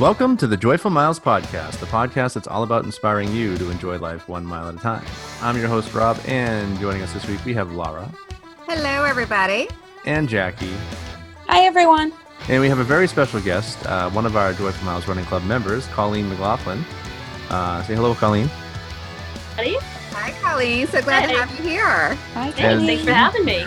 Welcome to the Joyful Miles Podcast, the podcast that's all about inspiring you to enjoy life 1 mile at a time. I'm your host, Rob, and joining us this week, we have Laura. Hello, everybody. And Jackie. Hi, everyone. And we have a very special guest, one of our Joyful Miles Running Club members, Colleen McLaughlin. Say hello, Colleen. Hi. Hi, Colleen. So glad to have you here. Hi, Colleen. Thanks for having me.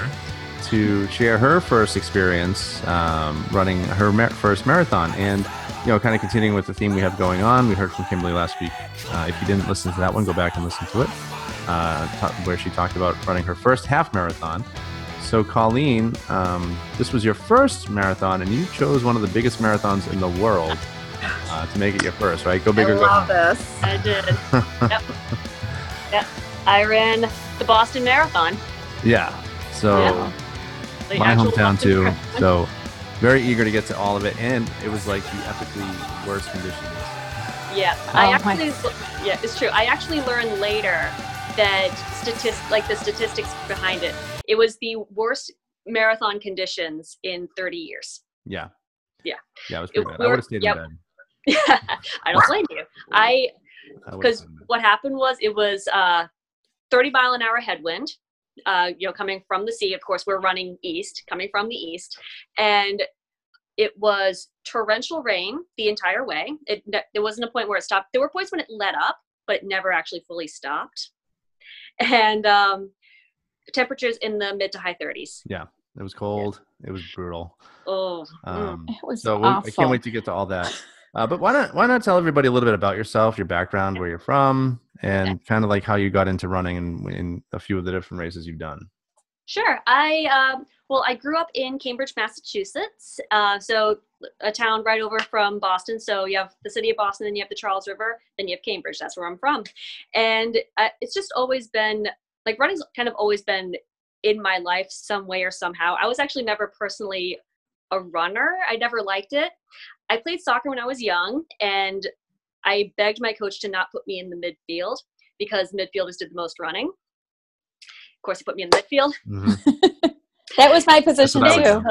To share her first experience running her first marathon. And, you know, kind of continuing with the theme we have going on, we heard from Kimberly last week. If you didn't listen to that one, go back and listen to it, where she talked about running her first half marathon. So, Colleen, this was your first marathon, and you chose one of the biggest marathons in the world to make it your first, right? Go big or go home. I love this. I did. Yep. I ran the Boston Marathon. Yeah. So, my hometown too. So, very eager to get to all of it, and it was like the epically worst conditions. Yeah, it's true. I actually learned later that the statistics behind it. It was the worst marathon conditions in 30 years. Yeah. Yeah. Yeah, it was pretty bad. I would have stayed in bed. I don't blame you. Because what happened was it was 30 mile an hour headwind, coming from the sea. Of course, we're running east, coming from the east. And it was torrential rain the entire way. There wasn't a point where it stopped. There were points when it let up, but it never actually fully stopped. And temperatures in the mid to high 30s. Yeah, it was cold. Yeah. It was brutal. Oh, it was awful. I can't wait to get to all that. But why not tell everybody a little bit about yourself, your background, where you're from, and kind of like how you got into running and a few of the different races you've done. Sure. I grew up in Cambridge, Massachusetts, so a town right over from Boston. So you have the city of Boston, then you have the Charles River, then you have Cambridge. That's where I'm from. And it's just always been, like, running's kind of always been in my life some way or somehow. I was actually never personally a runner. I never liked it. I played soccer when I was young, and I begged my coach to not put me in the midfield because midfielders did the most running. Of course, he put me in the midfield. Mm-hmm. That was my position too.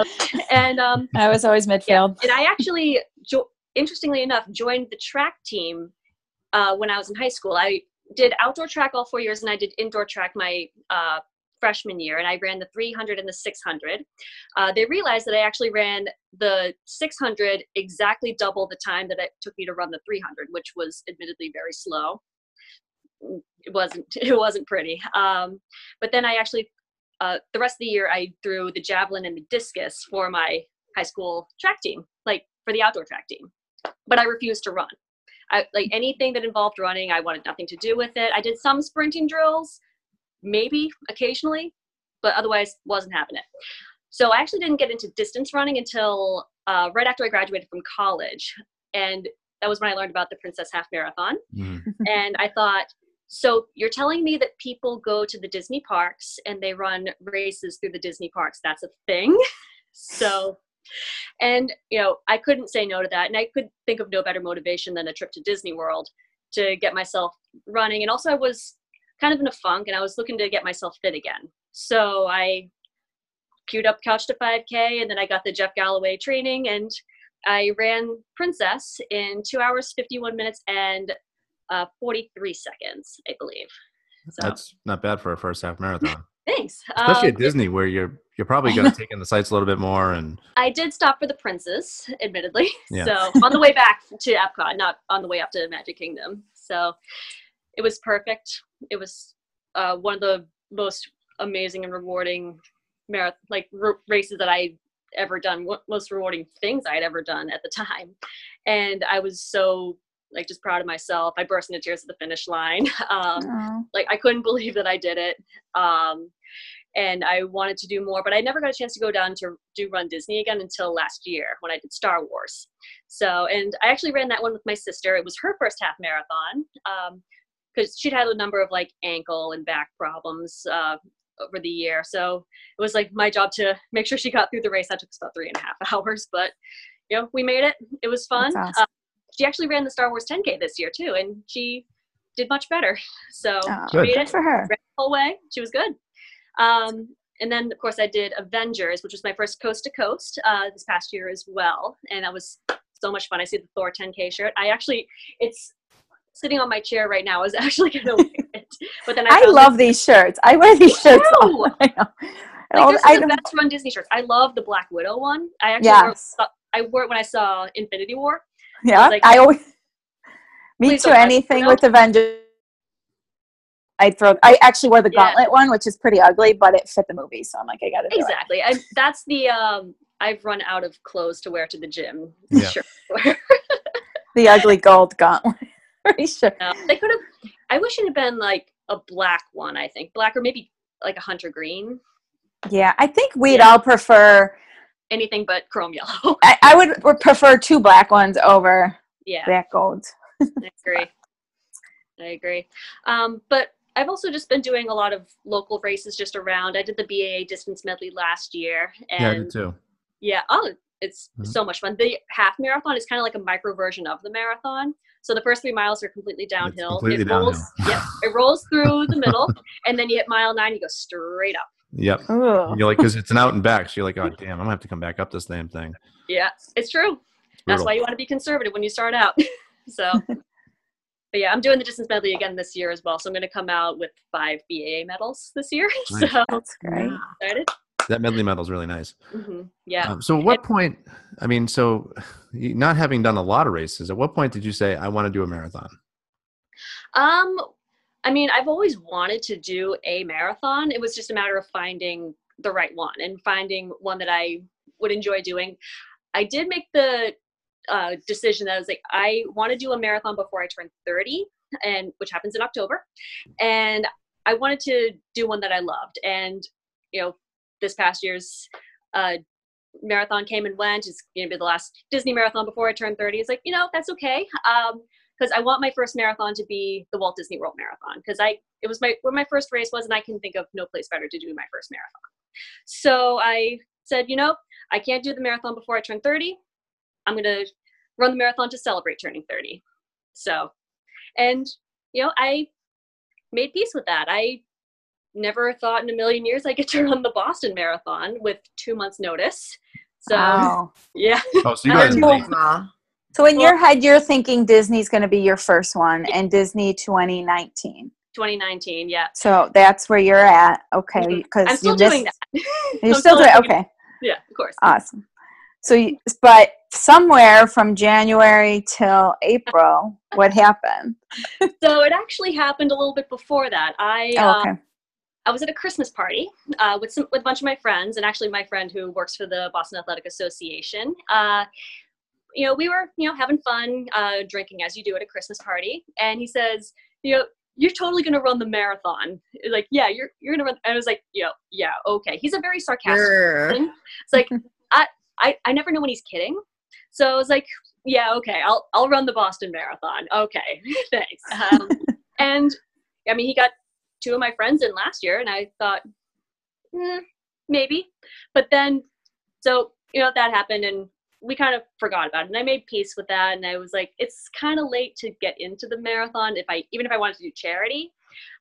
And I was always midfield. Yeah, and I actually, interestingly enough, joined the track team when I was in high school. I did outdoor track all 4 years, and I did indoor track my freshman year, and I ran the 300 and the 600. They realized that I actually ran the 600 exactly double the time that it took me to run the 300, which was admittedly very slow. It wasn't pretty. But then I actually, the rest of the year, I threw the javelin and the discus for my high school track team, like for the outdoor track team. But I refused to run. Like anything that involved running, I wanted nothing to do with it. I did some sprinting drills, maybe occasionally, but otherwise wasn't happening. So I actually didn't get into distance running until right after I graduated from college. And that was when I learned about the Princess Half Marathon. Mm. And I thought, so you're telling me that people go to the Disney parks and they run races through the Disney parks. That's a thing. So, and, you know, I couldn't say no to that. And I could think of no better motivation than a trip to Disney World to get myself running. And also I was kind of in a funk, and I was looking to get myself fit again. So I queued up Couch to 5K, and then I got the Jeff Galloway training, and I ran Princess in 2 hours, 51 minutes, and 43 seconds, I believe. So. That's not bad for a first half marathon. Thanks. Especially at Disney, where you're probably going to take in the sights a little bit more. And I did stop for the Princess, admittedly. Yeah. So on the way back to Epcot, not on the way up to Magic Kingdom. So it was perfect. It was one of the most amazing and rewarding races that I ever done. Most rewarding things I had ever done at the time. And I was so, like, just proud of myself. I burst into tears at the finish line. I couldn't believe that I did it. And I wanted to do more, but I never got a chance to go down to do Run Disney again until last year when I did Star Wars. So, and I actually ran that one with my sister. It was her first half marathon because she'd had a number of like ankle and back problems over the year. So it was like my job to make sure she got through the race. That took us about 3.5 hours, but you know, we made it. It was fun. That's awesome. She actually ran the Star Wars 10K this year too, and she did much better. So she made it for her. Ran the whole way. She was good. And then, of course, I did Avengers, which was my first coast-to-coast this past year as well, and that was so much fun. I see the Thor 10K shirt. I actually, it's sitting on my chair right now. I was actually going to wear it. But then I love these shirts. I wear these shirts all the time. Like, this is the best run Disney shirts. I love the Black Widow one. I actually wore it when I saw Infinity War. Yeah, I, like, I always... Me too, anything with Avengers. I actually wore the gauntlet one, which is pretty ugly, but it fit the movie, so I'm like, I gotta do it. Exactly. That's the, I've run out of clothes to wear to the gym. Yeah. Sure. The ugly gold gauntlet. Pretty sure. They could have, I wish it had been like a black one, I think. Black or maybe like a hunter green. Yeah, I think we'd all prefer... anything but chrome yellow. I would prefer two black ones over black golds. I agree. But I've also just been doing a lot of local races just around. I did the BAA distance medley last year. And I did too. Yeah. Oh, it's so much fun. The half marathon is kind of like a micro version of the marathon. So the first 3 miles are completely downhill. It rolls through the middle, and then you hit mile 9, you go straight up. Yep. You're like, because it's an out and back. So you're like, oh damn, I'm gonna have to come back up this damn thing. Yeah, it's true. Brutal. That's why you want to be conservative when you start out. So, but yeah, I'm doing the distance medley again this year as well. So I'm going to come out with 5 BAA medals this year. Nice. So that's great. Excited. That medley medal is really nice. Mm-hmm. Yeah. So at what point, I mean, so not having done a lot of races, at what point did you say, I want to do a marathon? I mean, I've always wanted to do a marathon. It was just a matter of finding the right one and finding one that I would enjoy doing. I did make the decision that I was like, I want to do a marathon before I turn 30, and which happens in October, and I wanted to do one that I loved. And you know, this past year's marathon came and went. It's gonna be the last Disney marathon before I turn 30. It's like, you know, that's okay, because I want my first marathon to be the Walt Disney World Marathon, because it was where my first race was, and I can think of no place better to do my first marathon. So I said, you know, I can't do the marathon before I turn 30. I'm going to run the marathon to celebrate turning 30. So, and, you know, I made peace with that. I never thought in a million years I get to run the Boston Marathon with 2 months notice. So, yeah. Oh, so, in your head, you're thinking Disney's going to be your first one, and Disney 2019. 2019, yeah. So that's where you're at. Okay. Because I'm still doing that. You're still doing it. Okay. Yeah, of course. Awesome. So, but somewhere from January till April, what happened? So it actually happened a little bit before that. I was at a Christmas party with a bunch of my friends, and actually my friend who works for the Boston Athletic Association. You know, we were, you know, having fun, drinking as you do at a Christmas party, and he says, you know, you're totally going to run the marathon. Like, yeah, you're going to run. And I was like, you know, yeah, okay. He's a very sarcastic person. It's like, I never know when he's kidding. So I was like, yeah, okay, I'll run the Boston Marathon. Okay, thanks. And I mean, he got 2 of my friends in last year, and I thought, maybe. But then, so, you know, that happened, and we kind of forgot about it. And I made peace with that. And I was like, it's kind of late to get into the marathon, even if I wanted to do charity.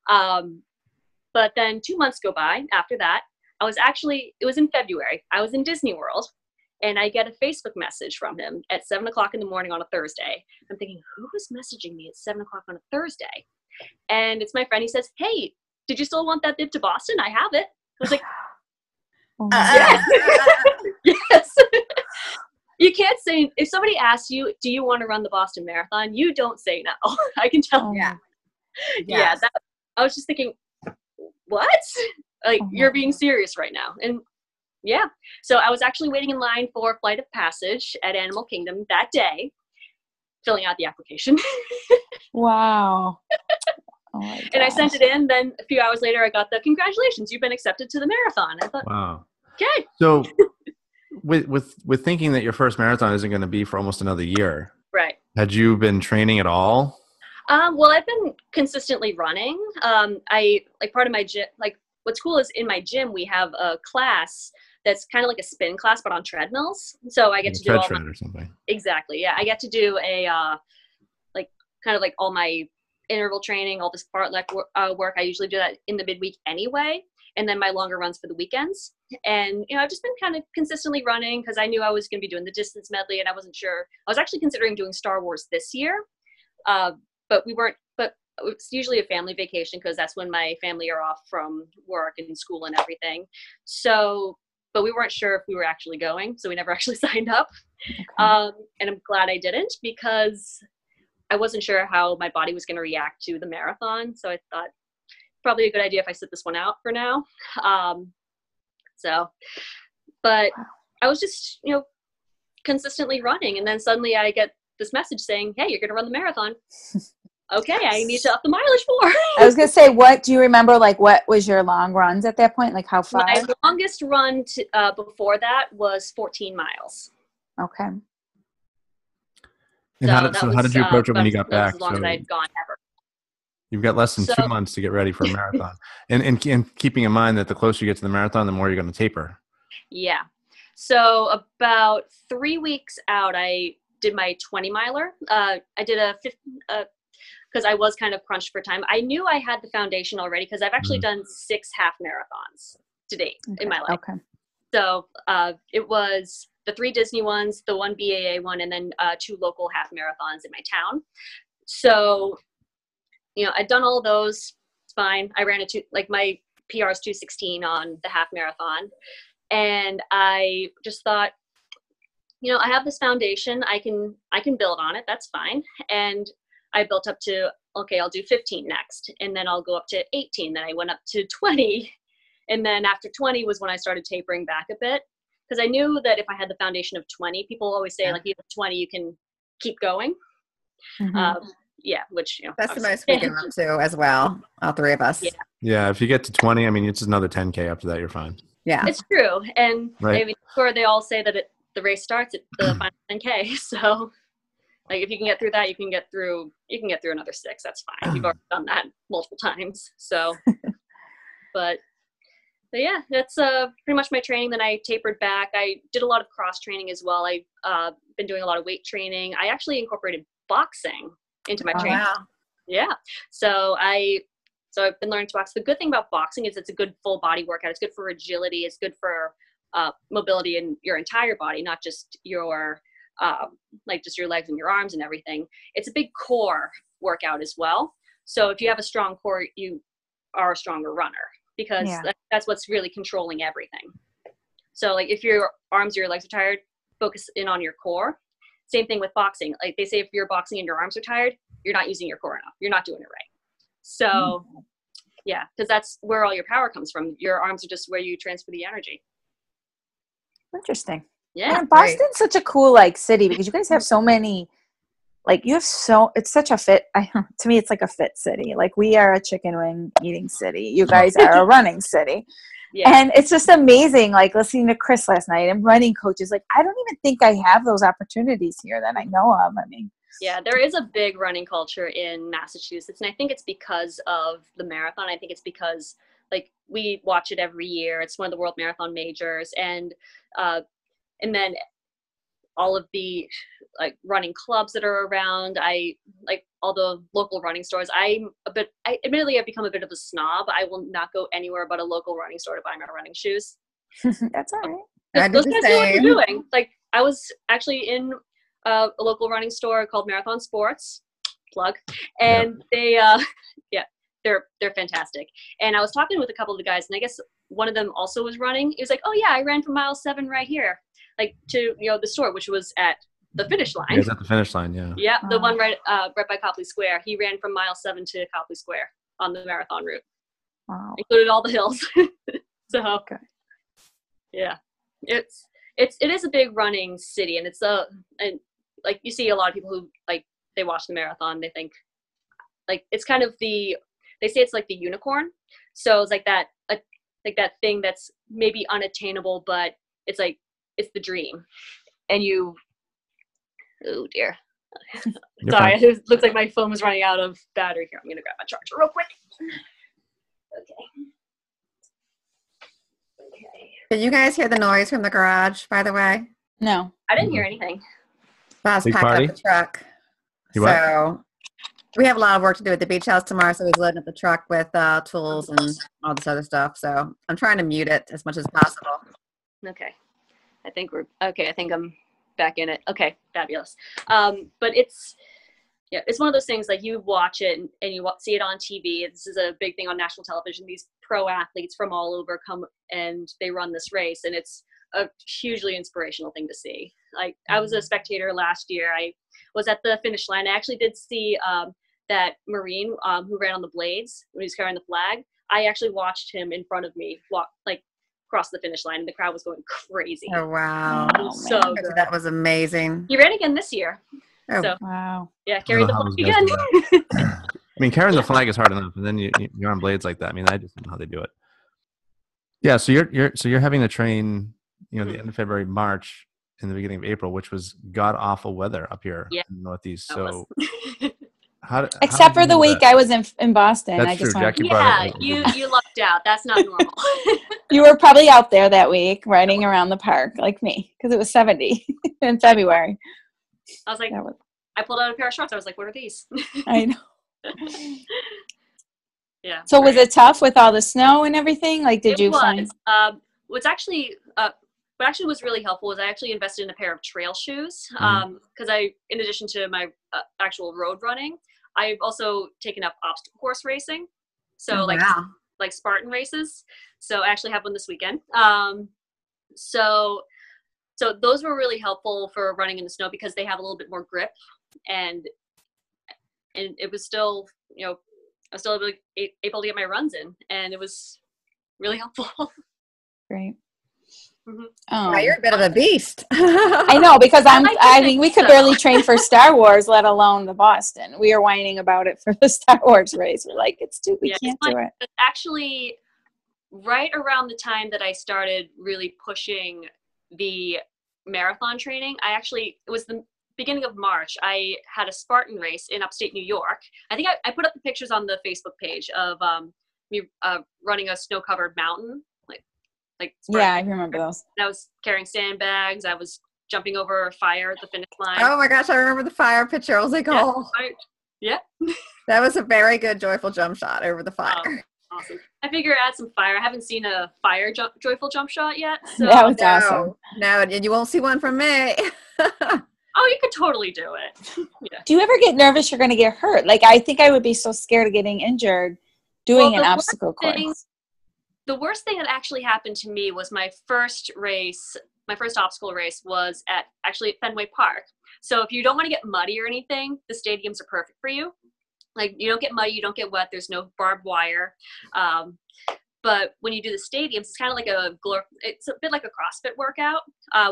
But then 2 months go by after that. It was in February. I was in Disney World. And I get a Facebook message from him at 7:00 in the morning on a Thursday. I'm thinking, who is messaging me at 7:00 on a Thursday? And it's my friend. He says, hey, did you still want that bib to Boston? I have it. I was like, yes. You can't say, if somebody asks you, do you want to run the Boston Marathon? You don't say no. I can tell. Yeah. Yes. Yeah. I was just thinking, what? Like, you're being serious right now. And yeah. So I was actually waiting in line for Flight of Passage at Animal Kingdom that day, filling out the application. Wow. Oh my gosh. And I sent it in. Then a few hours later, I got the congratulations, you've been accepted to the marathon. I thought, wow. Okay. So with thinking that your first marathon isn't going to be for almost another year. Right. Had you been training at all? Well, I've been consistently running. I like part of my gym, like what's cool is in my gym, we have a class that's kind of like a spin class, but on treadmills. So I get to do all my, or something. Exactly. Yeah. I get to do a, like kind of like all my interval training, all this fartlek work. I usually do that in the midweek anyway. and then my longer runs for the weekends. And, you know, I've just been kind of consistently running because I knew I was going to be doing the distance medley and I wasn't sure. I was actually considering doing Star Wars this year, but it's usually a family vacation because that's when my family are off from work and school and everything. So, but we weren't sure if we were actually going. So we never actually signed up. Okay. And I'm glad I didn't because I wasn't sure how my body was going to react to the marathon. So I thought probably a good idea if I sit this one out for now. But I was just, you know, consistently running. And then suddenly I get this message saying, hey, you're going to run the marathon. Okay. I need to up the mileage more. I was going to say, what do you remember? Like, what was your long runs at that point? Like how far? My longest run before that was 14 miles. Okay. And so how did you approach it when you got back? As long as I'd gone ever. You've got less than 2 months to get ready for a marathon. and keeping in mind that the closer you get to the marathon, the more you're going to taper. Yeah. So about 3 weeks out, I did my 20-miler. I did a 50, because I was kind of crunched for time. I knew I had the foundation already because I've actually done 6 half marathons to date in my life. Okay. So it was the 3 Disney ones, the 1 BAA one, and then 2 local half marathons in my town. So, you know, I'd done all those. It's fine. I ran my PR is 2:16 on the half marathon. And I just thought, you know, I have this foundation. I can build on it. That's fine. And I built up to, okay, I'll do 15 next. And then I'll go up to 18. Then I went up to 20. And then after 20 was when I started tapering back a bit. Because I knew that if I had the foundation of 20, people always say, like, you have 20, you can keep going. Mm-hmm. Which, you know. That's the most we can run to as well, all three of us. Yeah. Yeah, if you get to 20, I mean, it's another 10K after that, you're fine. Yeah. It's true. And right. I mean, sure, they all say that the race starts at the final 10K. So, like, if you can get through that, you can get through another 6. That's fine. You've already done that multiple times. So, but yeah, that's pretty much my training. Then I tapered back. I did a lot of cross training as well. I've been doing a lot of weight training. I actually incorporated boxing into my training. Wow. Yeah. So I've been learning to box. The good thing about boxing is it's a good full body workout. It's good for agility. It's good for mobility in your entire body, not just your just your legs and your arms and everything. It's a big core workout as well. So if you have a strong core, you are a stronger runner. Because that's what's really controlling everything. So, like, if your arms or your legs are tired, focus in on your core. Same thing with boxing. Like, they say if you're boxing and your arms are tired, you're not using your core enough. You're not doing it right. So, because that's where all your power comes from. Your arms are just where you transfer the energy. Interesting. Yeah. And Boston's such a cool, like, city because you guys have so many – like you have it's such a fit. To me, it's like a fit city. Like we are a chicken wing eating city. You guys are a running city. Yeah. And it's just amazing. Like listening to Chris last night and running coaches. Like, I don't even think I have those opportunities here that I know of. I mean, yeah, there is a big running culture in Massachusetts. And I think it's because of the marathon. I think it's because like we watch it every year. It's one of the World Marathon majors. And then all of the like running clubs that are around. I like all the local running stores. I've become a bit of a snob. I will not go anywhere but a local running store to buy my running shoes. That's all right. Those guys know what they're doing. Like I was actually in a local running store called Marathon Sports, plug. And they, they're fantastic. And I was talking with a couple of the guys and I guess one of them also was running. He was like, oh yeah, I ran from mile 7 right here. Like to, you know, the store, which was at the finish line. Yeah, it was at the finish line, yeah. Yeah, the one right by Copley Square. He ran from mile 7 to Copley Square on the marathon route. Wow. Included all the hills. It is a big running city, and it's and you see a lot of people who like they watch the marathon. They think like it's kind of they say it's like the unicorn. So it's like that that thing that's maybe unattainable, but it's like. It's the dream. And you, oh dear. Sorry, it looks like my phone was running out of battery here. I'm going to grab my charger real quick. Okay. Did you guys hear the noise from the garage, by the way? No. I didn't hear anything. Boss packed up the truck. You so We have a lot of work to do at the beach house tomorrow, so he's loading up the truck with tools and all this other stuff. So I'm trying to mute it as much as possible. Okay. I think we're okay. I think I'm back in it. Okay. Fabulous. But it's, yeah, it's one of those things like you watch it and you see it on TV. This is a big thing on national television. These pro athletes from all over come and they run this race, and it's a hugely inspirational thing to see. Like, I was a spectator last year. I was at the finish line. I actually did see that Marine who ran on the blades when he was carrying the flag. I actually watched him in front of me walk, like, across the finish line, and the crowd was going crazy. Oh, wow. So good. That was amazing. He ran again this year. Oh, so, wow. Yeah, carried the flag again. I mean, carrying the flag is hard enough, and then you're on blades like that. I mean, I just don't know how they do it. Yeah, so you're having to train, you know, the end of February, March, and the beginning of April, which was god-awful weather up here in the Northeast. So except for the week I was in Boston. That's true. Jackie brought it up. You lucked out. That's not normal. You were probably out there that week riding around the park like me, because it was 70 in February. I was like, I pulled out a pair of shorts. I was like, what are these? I know. Yeah. So was it tough with all the snow and everything? Like, did you find? What actually was really helpful was I actually invested in a pair of trail shoes, because I, in addition to my actual road running, I've also taken up obstacle course racing, so like Spartan races. So I actually have one this weekend. So those were really helpful for running in the snow because they have a little bit more grip, and it was still, you know, I was still able to get my runs in, and it was really helpful. Great. Mm-hmm. Yeah, you're a bit of a beast. I know, because I mean, we could barely train for Star Wars, let alone the Boston. We are whining about it for the Star Wars race. We're like, we can't do it. Actually, right around the time that I started really pushing the marathon training, it was the beginning of March. I had a Spartan race in upstate New York. I think I put up the pictures on the Facebook page of me running a snow-covered mountain. Like Spartan. Yeah, I remember those. And I was carrying sandbags. I was jumping over a fire at the finish line. Oh my gosh, I remember the fire picture. I was like, that was a very good joyful jump shot over the fire. Awesome. I figure add some fire. I haven't seen a fire joyful jump shot yet. So. That was awesome. No, and you won't see one from me. Oh, you could totally do it. Yeah. Do you ever get nervous you're going to get hurt? Like, I think I would be so scared of getting injured doing an obstacle course. The worst thing that actually happened to me was my first obstacle race was at Fenway Park. So if you don't want to get muddy or anything, the stadiums are perfect for you. Like, you don't get muddy, you don't get wet, there's no barbed wire. But when you do the stadiums, it's kind of like it's a bit like a CrossFit workout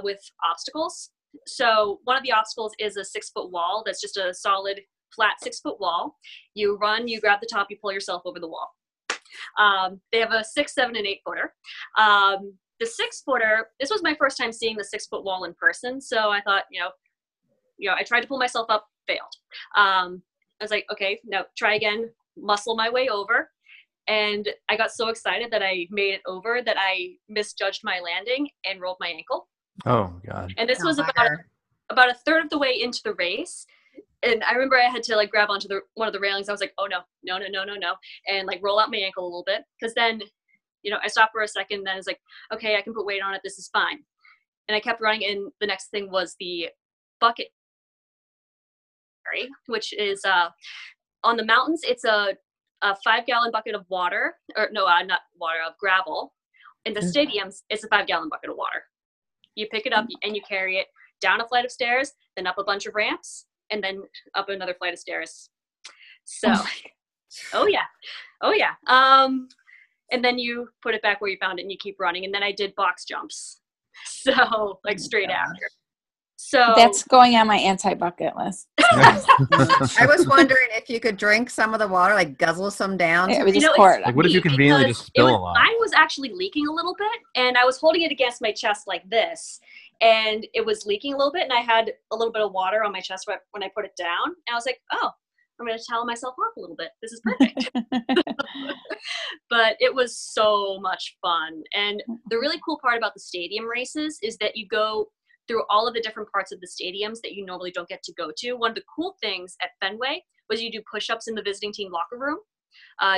with obstacles. So one of the obstacles is a 6-foot wall. That's just a solid, flat 6-foot wall. You run, you grab the top, you pull yourself over the wall. They have a 6, 7, and 8 footer. The 6-footer, this was my first time seeing the 6-foot wall in person. So I thought, I tried to pull myself up, failed. I was like, okay, now try again, muscle my way over. And I got so excited that I made it over that I misjudged my landing and rolled my ankle. Oh God. And this was about a third of the way into the race. And I remember I had to grab onto one of the railings. I was like, oh no. And roll out my ankle a little bit. Cause then, I stopped for a second. Then I was like, okay, I can put weight on it. This is fine. And I kept running. And the next thing was the bucket, which is on the mountains. It's a 5-gallon bucket of water not water, of gravel. In the stadiums, it's a 5-gallon bucket of water. You pick it up and you carry it down a flight of stairs, then up a bunch of ramps. And then up another flight of stairs. So, oh yeah. And then you put it back where you found it, and you keep running. And then I did box jumps, so straight after. So that's going on my anti-bucket list. I was wondering if you could drink some of the water, guzzle some down. It was just poured. What if you conveniently just spill a lot? Mine was actually leaking a little bit, and I was holding it against my chest like this. And it was leaking a little bit, and I had a little bit of water on my chest when I put it down. And I was like, oh, I'm going to towel myself off a little bit. This is perfect. But it was so much fun. And the really cool part about the stadium races is that you go through all of the different parts of the stadiums that you normally don't get to go to. One of the cool things at Fenway was you do push-ups in the visiting team locker room.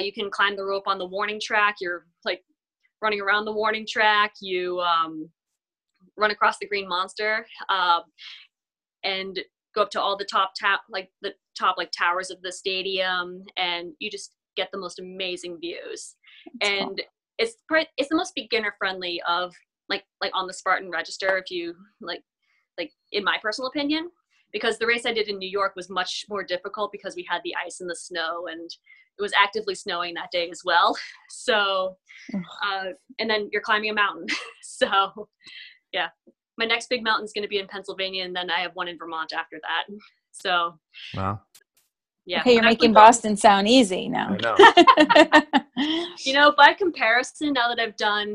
You can climb the rope on the warning track. You're like running around the warning track. You run across the green monster and go up to all the top towers of the stadium, and you just get the most amazing views. That's and cool. It's the most beginner friendly of like on the Spartan register, if you like in my personal opinion, because the race I did in New York was much more difficult because we had the ice and the snow, and it was actively snowing that day as well. So, and then you're climbing a mountain. So yeah, my next big mountain is going to be in Pennsylvania, and then I have one in Vermont after that. So wow. Yeah. Okay, you're making Boston sound easy now. I know. You know, by comparison, now that I've done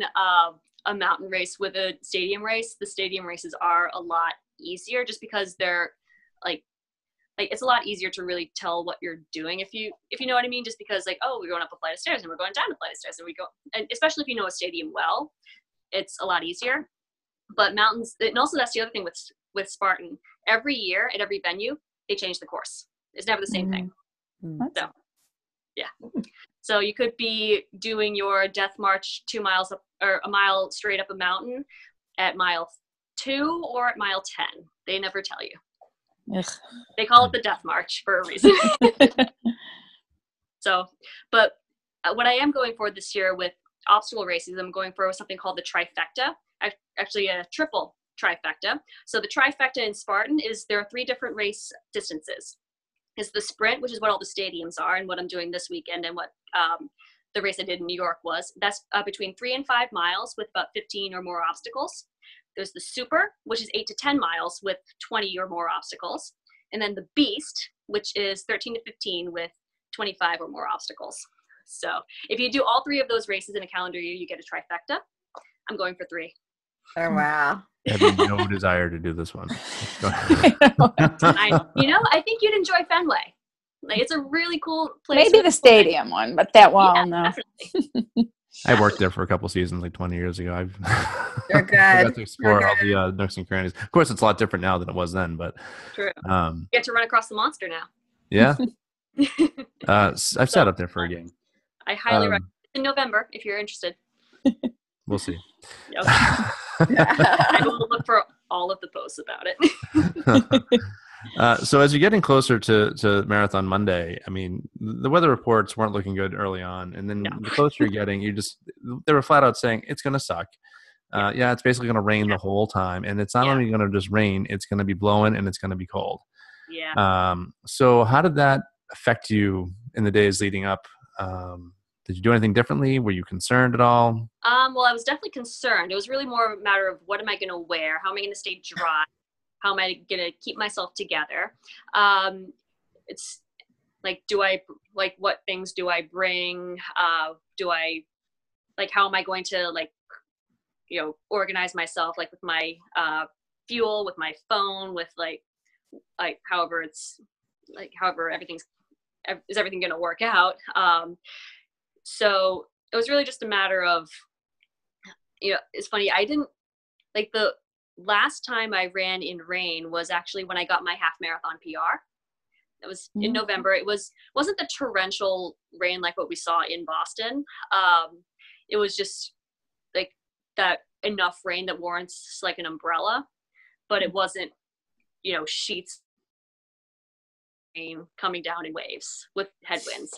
a mountain race with a stadium race, the stadium races are a lot easier, just because they're like it's a lot easier to really tell what you're doing if you know what I mean. Just because like, oh, we're going up a flight of stairs and we're going down a flight of stairs, and and especially if you know a stadium well, it's a lot easier. But mountains, and also that's the other thing with Spartan. Every year at every venue, they change the course. It's never the same thing. So, yeah. So you could be doing your death march 2 miles up, or a mile straight up a mountain at mile 2 or at mile 10. They never tell you. Ugh. They call it the death march for a reason. So, but what I am going for this year with obstacle races, I'm going for something called the trifecta. Actually, a triple trifecta. So the trifecta in Spartan is there are 3 different race distances. Is the sprint, which is what all the stadiums are, and what I'm doing this weekend, and what the race I did in New York was. That's between 3 and 5 miles with about 15 or more obstacles. There's the super, which is 8 to 10 miles with 20 or more obstacles. And then the beast, which is 13 to 15 with 25 or more obstacles. So if you do all 3 of those races in a calendar year, you get a trifecta. I'm going for 3. Oh, wow. I have no desire to do this one. I think you'd enjoy Fenway. Like, it's a really cool place. Maybe the stadium one, but that one, yeah, no. I worked there for a couple seasons, like 20 years ago. You're good. I got to explore all the nooks and crannies. Of course, it's a lot different now than it was then, but true. You get to run across the monster now. Yeah. I've sat up there for a game. I highly recommend it in November if you're interested. We'll see. Yep. I will look for all of the posts about it. So as you're getting closer to Marathon Monday, I mean, the weather reports weren't looking good early on. And then the closer you're getting, they were flat out saying, it's going to suck. Yeah, it's basically going to rain the whole time. And it's not only going to just rain, it's going to be blowing and it's going to be cold. Yeah. So how did that affect you in the days leading up? Did you do anything differently? Were you concerned at all? Well, I was definitely concerned. It was really more of a matter of what am I going to wear? How am I going to stay dry? How am I going to keep myself together? It's like, what things do I bring? How am I going to organize myself, like with my fuel, with my phone, with is everything going to work out? So it was really just a matter of, it's funny. I didn't the last time I ran in rain was actually when I got my half marathon PR. That was in November. It wasn't the torrential rain, like what we saw in Boston. It was just like that enough rain that warrants like an umbrella, but it wasn't, sheets coming down in waves with headwinds.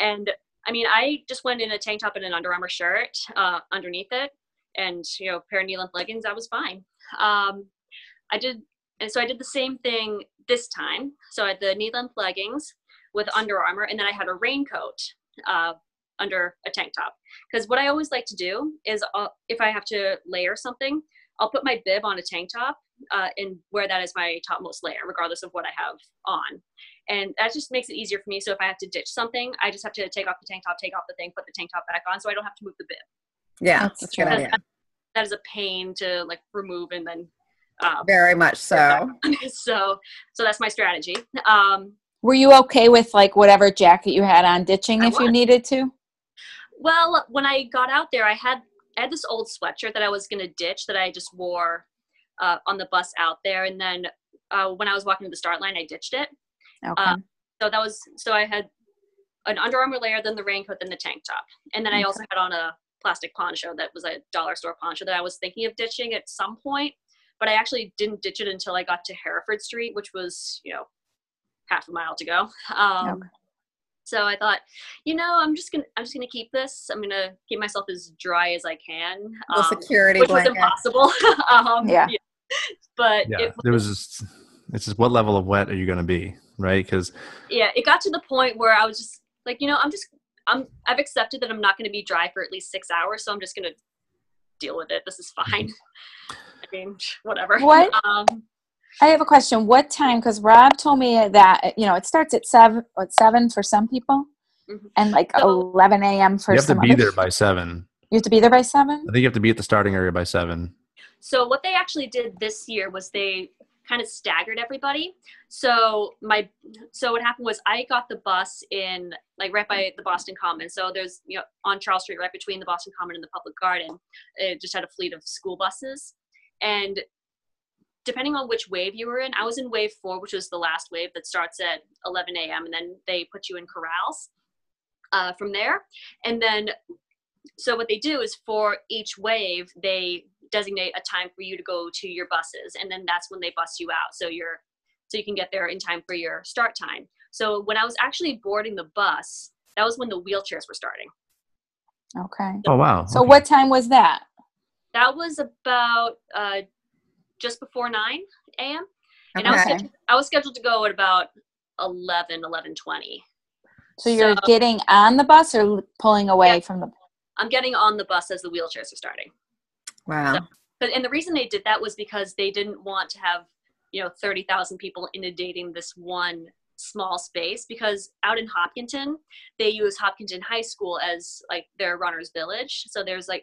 And I mean, I just went in a tank top and an Under Armour shirt underneath it, and a pair of knee-length leggings. I was fine. I did the same thing this time. So I had the knee-length leggings with Under Armour, and then I had a raincoat under a tank top. Because what I always like to do is, if I have to layer something, I'll put my bib on a tank top and wear that as my topmost layer, regardless of what I have on. And that just makes it easier for me. So if I have to ditch something, I just have to take off the tank top, take off the thing, put the tank top back on, so I don't have to move the bib. Yeah, that's a good idea. That is a pain to remove and then. Very much so. So that's my strategy. Were you okay with whatever jacket you had on ditching if you needed to? Well, when I got out there, I had this old sweatshirt that I was going to ditch that I just wore on the bus out there. And then when I was walking to the start line, I ditched it. Okay. So I had an Under Armour layer, then the raincoat, then the tank top. And then I also had on a plastic poncho that was a dollar store poncho that I was thinking of ditching at some point, but I actually didn't ditch it until I got to Hereford Street, which was, half a mile to go. So I thought, I'm just gonna keep this. I'm gonna keep myself as dry as I can. The security blanket. Which was impossible. But yeah, it's just what level of wet are you gonna be, right? Because it got to the point where I was just like, I've accepted that I'm not gonna be dry for at least 6 hours, so I'm just gonna deal with it. This is fine. I mean, whatever. What? I have a question. What time? Because Rob told me that it starts at 7 for some people, and 11 a.m. for some. You have to be there by 7. You have to be there by 7. I think you have to be at the starting area by 7. So what they actually did this year was they kind of staggered everybody. So what happened was I got the bus in right by the Boston Common. So there's on Charles Street, right between the Boston Common and the Public Garden. It just had a fleet of school buses, and depending on which wave you were in, I was in wave 4, which was the last wave that starts at 11 a.m. And then they put you in corrals from there. And then, so what they do is for each wave, they designate a time for you to go to your buses. And then that's when they bus you out. So you can get there in time for your start time. So when I was actually boarding the bus, that was when the wheelchairs were starting. Okay. Oh, wow. So what time was that? That was about just before 9 a.m. And I was scheduled to go at about 11:20. So you're getting on the bus or pulling away from the... I'm getting on the bus as the wheelchairs are starting. Wow. And the reason they did that was because they didn't want to have, 30,000 people inundating this one small space, because out in Hopkinton, they use Hopkinton High School as their runner's village. So there's a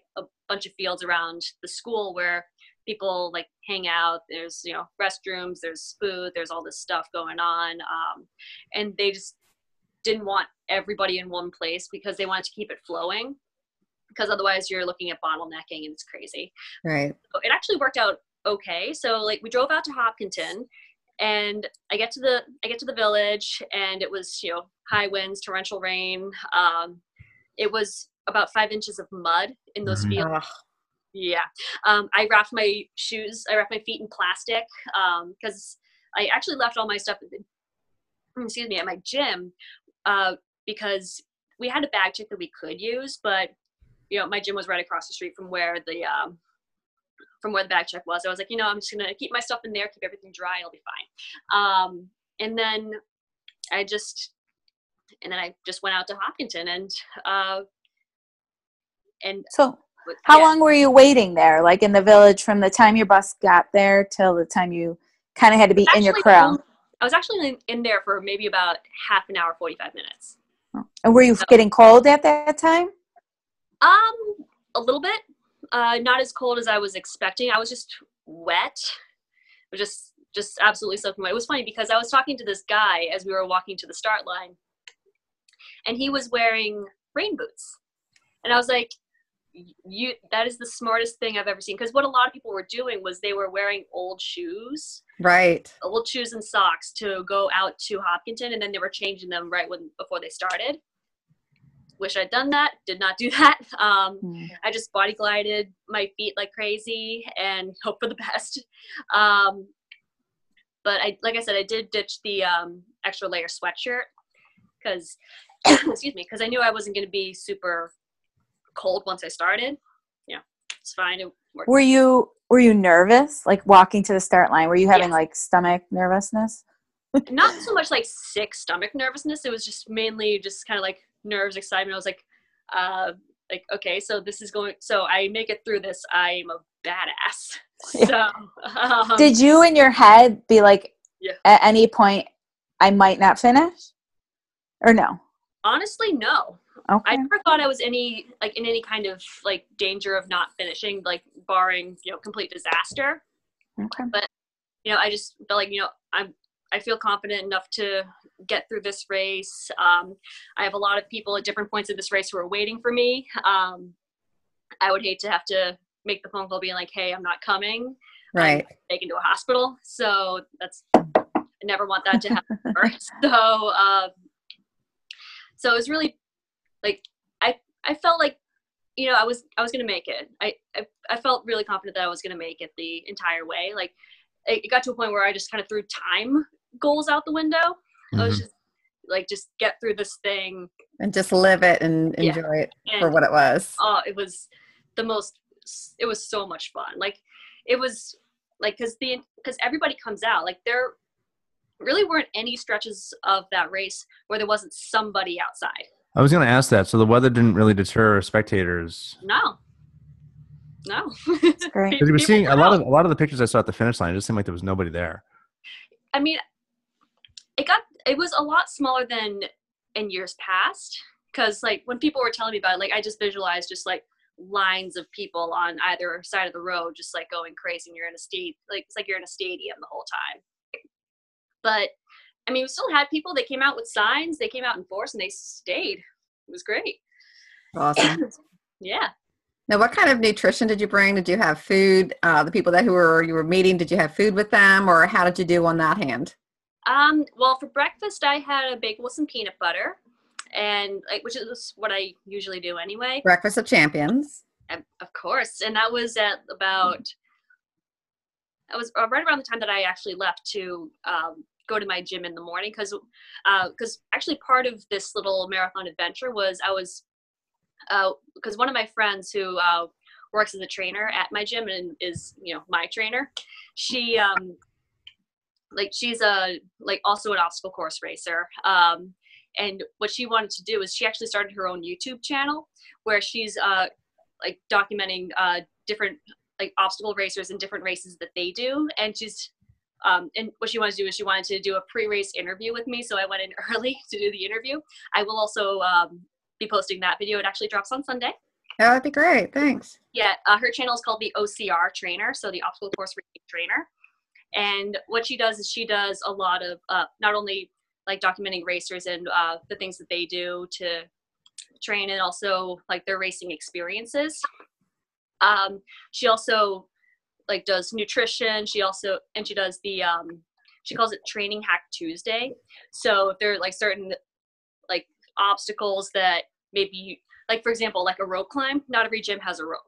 bunch of fields around the school where people hang out. There's restrooms, there's food, there's all this stuff going on, and they just didn't want everybody in one place because they wanted to keep it flowing, because otherwise you're looking at bottlenecking and it's crazy, right? So it actually worked out okay. So we drove out to Hopkinton, and I get to the village, and it was high winds, torrential rain. It was about 5 inches of mud in those fields. I wrapped my shoes. I wrapped my feet in plastic because I actually left all my stuff at my gym because we had a bag check that we could use, but my gym was right across the street from where the bag check was. So I was like, I'm just gonna keep my stuff in there, keep everything dry, I'll be fine. And then I just went out to Hopkinton and so. How long were you waiting there, in the village, from the time your bus got there till the time you kind of had to be in your crowd? I was actually in there for maybe about half an hour, 45 minutes. And were you getting cold at that time? A little bit. Not as cold as I was expecting. I was just wet. I was just absolutely soaking wet. It was funny because I was talking to this guy as we were walking to the start line, and he was wearing rain boots. And I was like, that is the smartest thing I've ever seen. Because what a lot of people were doing was they were wearing old shoes. Right. Old shoes and socks to go out to Hopkinton, and then they were changing them before they started. Wish I'd done that. Did not do that. I just body glided my feet like crazy and hope for the best. But I did ditch the extra layer sweatshirt because, because I knew I wasn't going to be super cold once I started. It's fine. It worked. Were you nervous, walking to the start line? Were you having stomach nervousness? Not so much sick stomach nervousness. It was just mainly just kind of nerves, excitement. I was okay, so this is going. So I make it through this. I'm a badass. Yeah. So did you in your head be at any point I might not finish, or no? Honestly, no. Okay. I never thought I was in any kind of danger of not finishing, barring, complete disaster. Okay. But, I just felt I feel confident enough to get through this race. I have a lot of people at different points of this race who are waiting for me. I would hate to have to make the phone call being hey, I'm not coming. Right. I'm taken to a hospital. So that's, I never want that to happen. So it was really like, I felt like, you know, I was going to make it. I felt really confident that I was going to make it the entire way. Like it got to a point where I just kind of threw time goals out the window. Mm-hmm. I was just like, just get through this thing and just live it and enjoy it for what it was. Oh, it was so much fun. Like it was like, cause everybody comes out, like there really weren't any stretches of that race where there wasn't somebody outside. I was going to ask that. So the weather didn't really deter spectators. No. That's great. We're seeing a lot of the pictures I saw at the finish line. It just seemed like there was nobody there. I mean, it was a lot smaller than in years past. Cause like when people were telling me about it, like I just visualized just like lines of people on either side of the road, just like going crazy. And you're in a state, like, it's like you're in a stadium the whole time. But I mean, we still had people. They came out with signs. They came out in force, and they stayed. It was great. Awesome. Yeah. Now, what kind of nutrition did you bring? Did you have food? The people you were meeting, did you have food with them, or how did you do on that hand? Well, for breakfast, I had a bagel with some peanut butter, and like, which is what I usually do anyway. Breakfast of champions. And, of course, and that was at about. I was right around the time that I actually left to. Go to my gym in the morning because actually part of this little marathon adventure was because one of my friends who works as a trainer at my gym and is, you know, my trainer, she she's also an obstacle course racer, and what she wanted to do is she actually started her own YouTube channel where she's documenting different obstacle racers and different races that they do, and she's and what she wanted to do is she wanted to do a pre-race interview with me. So I went in early to do the interview. I will also be posting that video. It actually drops on Sunday. Oh, that'd be great. Thanks. Yeah. Her channel is called the OCR Trainer. So the Obstacle Course Racing Trainer. And what she does is she does a lot of not only documenting racers and the things that they do to train and also their racing experiences. She also does nutrition. She does the, she calls it Training Hack Tuesday. So if there are certain obstacles that maybe, for example, a rope climb, not every gym has a rope.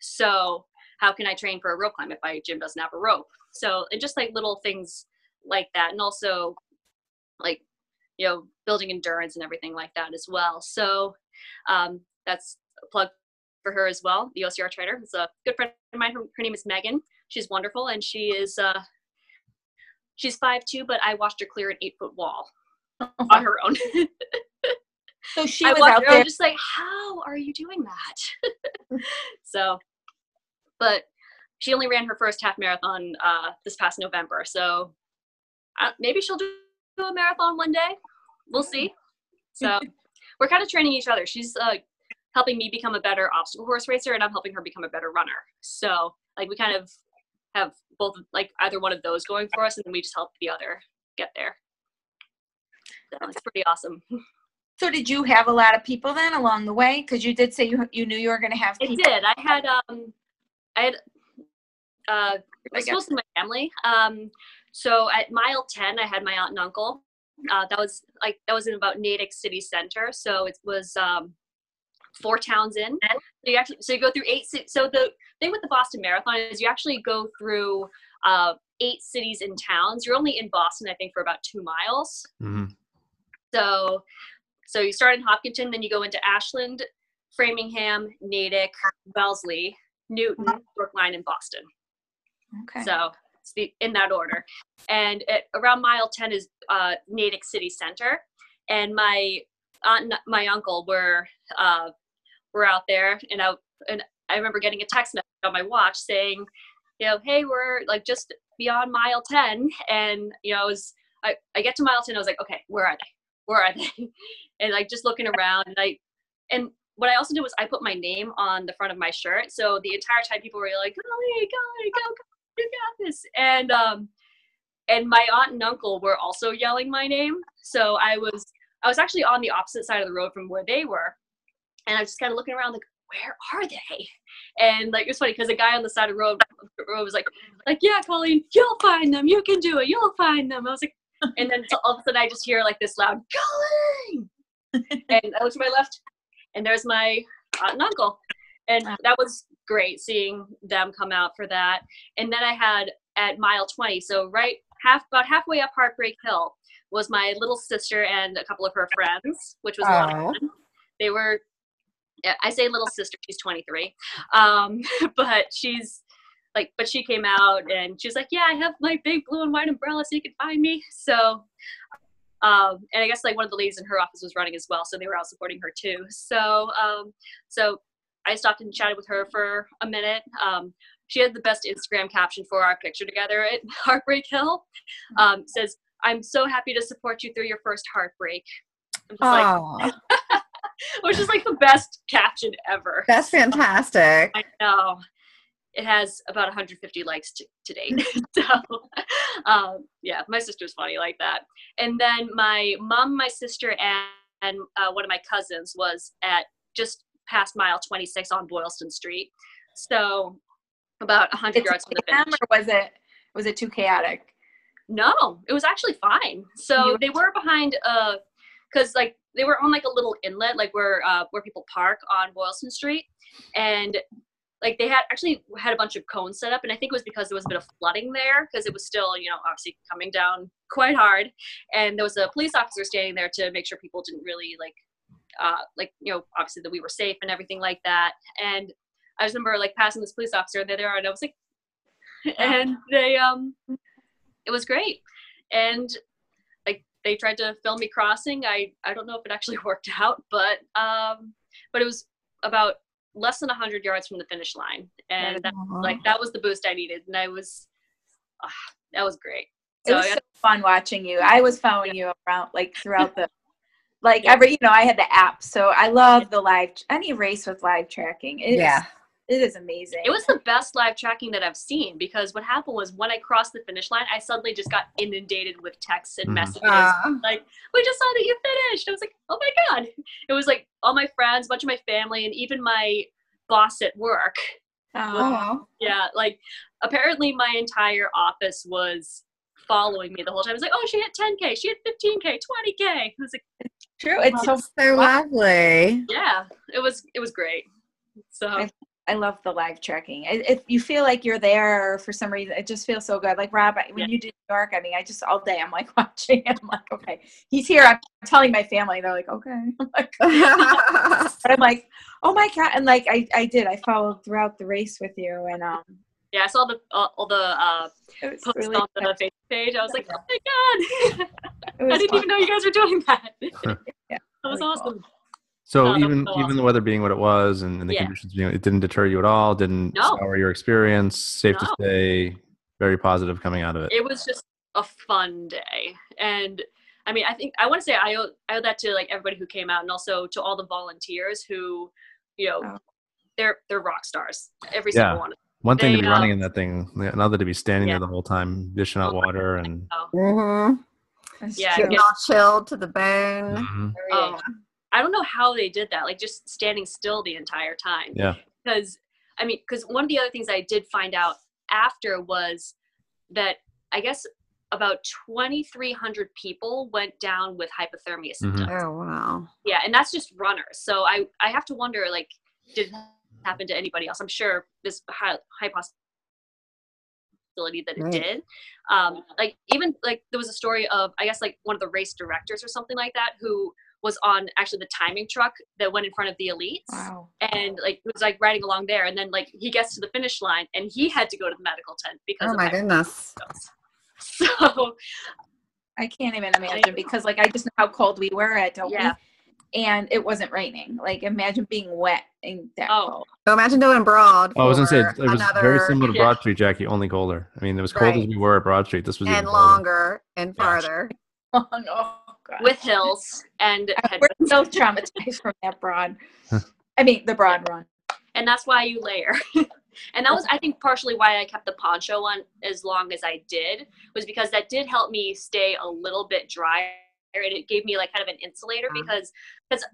So how can I train for a rope climb if my gym doesn't have a rope? So and just little things like that. And also building endurance and everything like that as well. So that's a plug for her as well, the OCR Trainer. It's a good friend of mine. Her name is Megan. She's wonderful, and she is she's 5'2", but I watched her clear an 8-foot wall on her own. So she was out there. I was just how are you doing that? So, but she only ran her first half marathon this past November. So maybe she'll do a marathon one day. We'll see. So we're kind of training each other. She's helping me become a better obstacle course racer, and I'm helping her become a better runner. So we kind of have both either one of those going for us, and then we just help the other get there. So it's pretty awesome. So did you have a lot of people then along the way? Cause you did say you knew you were going to have people. I did. I was close to my family. So at mile 10, I had my aunt and uncle, that was in about Natick city center. So it was, 4 towns in. So you go through 8 cities. So the thing with the Boston Marathon is you actually go through 8 cities and towns. You're only in Boston, I think, for about 2 miles. Mm-hmm. So you start in Hopkinton, then you go into Ashland, Framingham, Natick, Wellesley, Newton, Brookline, and Boston. Okay. So it's in that order. And around mile 10 is Natick city center. And my aunt and my uncle were out there, and I remember getting a text message on my watch saying, you know, hey, we're just beyond mile 10, and you know, I get to mile 10, I was like, okay, where are they? And just looking around, and what I also did was I put my name on the front of my shirt, so the entire time people were like, go, you got this, and my aunt and uncle were also yelling my name, so I was actually on the opposite side of the road from where they were. And I was just kind of looking around, where are they? And it was funny because a guy on the side of the road was like, yeah, Colleen, you'll find them. You can do it. You'll find them. I was like, And then all of a sudden I just hear like this loud, Colleen! And I look to my left and there's my aunt and uncle. And that was great seeing them come out for that. And then I had at mile 20, so about halfway up Heartbreak Hill was my little sister and a couple of her friends, which was a lot of fun. They were, I say little sister, she's 23. But she's like, but she came out and she was like, yeah, I have my big blue and white umbrella so you can find me. So, and I guess like one of the ladies in her office was running as well. So they were all supporting her too. So, so I stopped and chatted with her for a minute. She had the best Instagram caption for our picture together at Heartbreak Hill. Says, I'm so happy to support you through your first heartbreak. I'm just like, which is like the best caption ever. That's fantastic. I know. It has about 150 likes to date. So, yeah, my sister's funny like that. And then my mom, my sister, and one of my cousins was at just past mile 26 on Boylston Street. So about 100 yards from the finish. Or was it too chaotic? No, it was actually fine. So they were behind, cause like they were on like a little inlet, like where people park on Boylston Street, and like they had actually had a bunch of cones set up. And I think it was because there was a bit of flooding there because it was still, you know, obviously coming down quite hard. And there was a police officer standing there to make sure people didn't really like, you know, obviously that we were safe and everything like that. And I just remember like passing this police officer and there, and I was like, and they, it was great. And like they tried to film me crossing. I don't know if it actually worked out, but it was about less than 100 yards from the finish line. And that was the boost I needed. And I was, that was great. So it was so fun watching you. I was following you around like throughout the, like every, you know, I had the app. So I love the live, any race with live tracking. It is amazing. It was the best live tracking that I've seen because what happened was when I crossed the finish line, I suddenly just got inundated with texts and messages. Like, we just saw that you finished. I was like, oh my God. It was like all my friends, a bunch of my family, and even my boss at work. Oh. Yeah. Like apparently my entire office was following me the whole time. I was like, oh, she hit 10K. She hit 15K, 20K. I was like, it's true. It's so lovely. Yeah. It was great. So. I love the live tracking. If you feel like you're there for some reason, it just feels so good. Like Rob, when you did New York, I mean, I just all day I'm like watching. I'm like, okay, he's here. I'm telling my family. They're like, okay. I'm like, but I'm like, oh my God. And like, I followed throughout the race with you. And yeah, I saw all the posts really on the Facebook page. I was like, oh my God. I didn't even know you guys were doing that. Yeah, that was really awesome. Cool. So even the weather being what it was and the conditions being, it didn't deter you at all, didn't sour your experience, safe to say, very positive coming out of it. It was just a fun day. And I mean, I think, I want to say I owe that to like everybody who came out and also to all the volunteers who, you know, they're rock stars. Every single one of them. One thing to be running in that thing, another to be standing there the whole time, dishing out water and. Getting all chilled to the bone. I don't know how they did that, like just standing still the entire time. Yeah. Because one of the other things I did find out after was that I guess about 2,300 people went down with hypothermia symptoms. Oh, wow. Yeah, and that's just runners. So I have to wonder, like, did it happen to anybody else? I'm sure there's high possibility that it did. Like, even, like, there was a story of, I guess, like, one of the race directors or something like that who was on actually the timing truck that went in front of the elites. Wow. And like it was like riding along there, and then like he gets to the finish line and he had to go to the medical tent because oh my goodness. So I can't even imagine because like I just know how cold we were at Dopey. And it wasn't raining. Like imagine being wet and that cold. So imagine doing Broad. Oh, I was gonna say it was very similar to Broad Street, Jackie, only colder. I mean it was cold as we were at Broad Street. This was even longer and farther. Oh no. With hills and we're so traumatized from that Broad. I mean the Broad run, and that's why you layer. And that was, I think, partially why I kept the poncho on as long as I did, was because that did help me stay a little bit drier, and it gave me like kind of an insulator because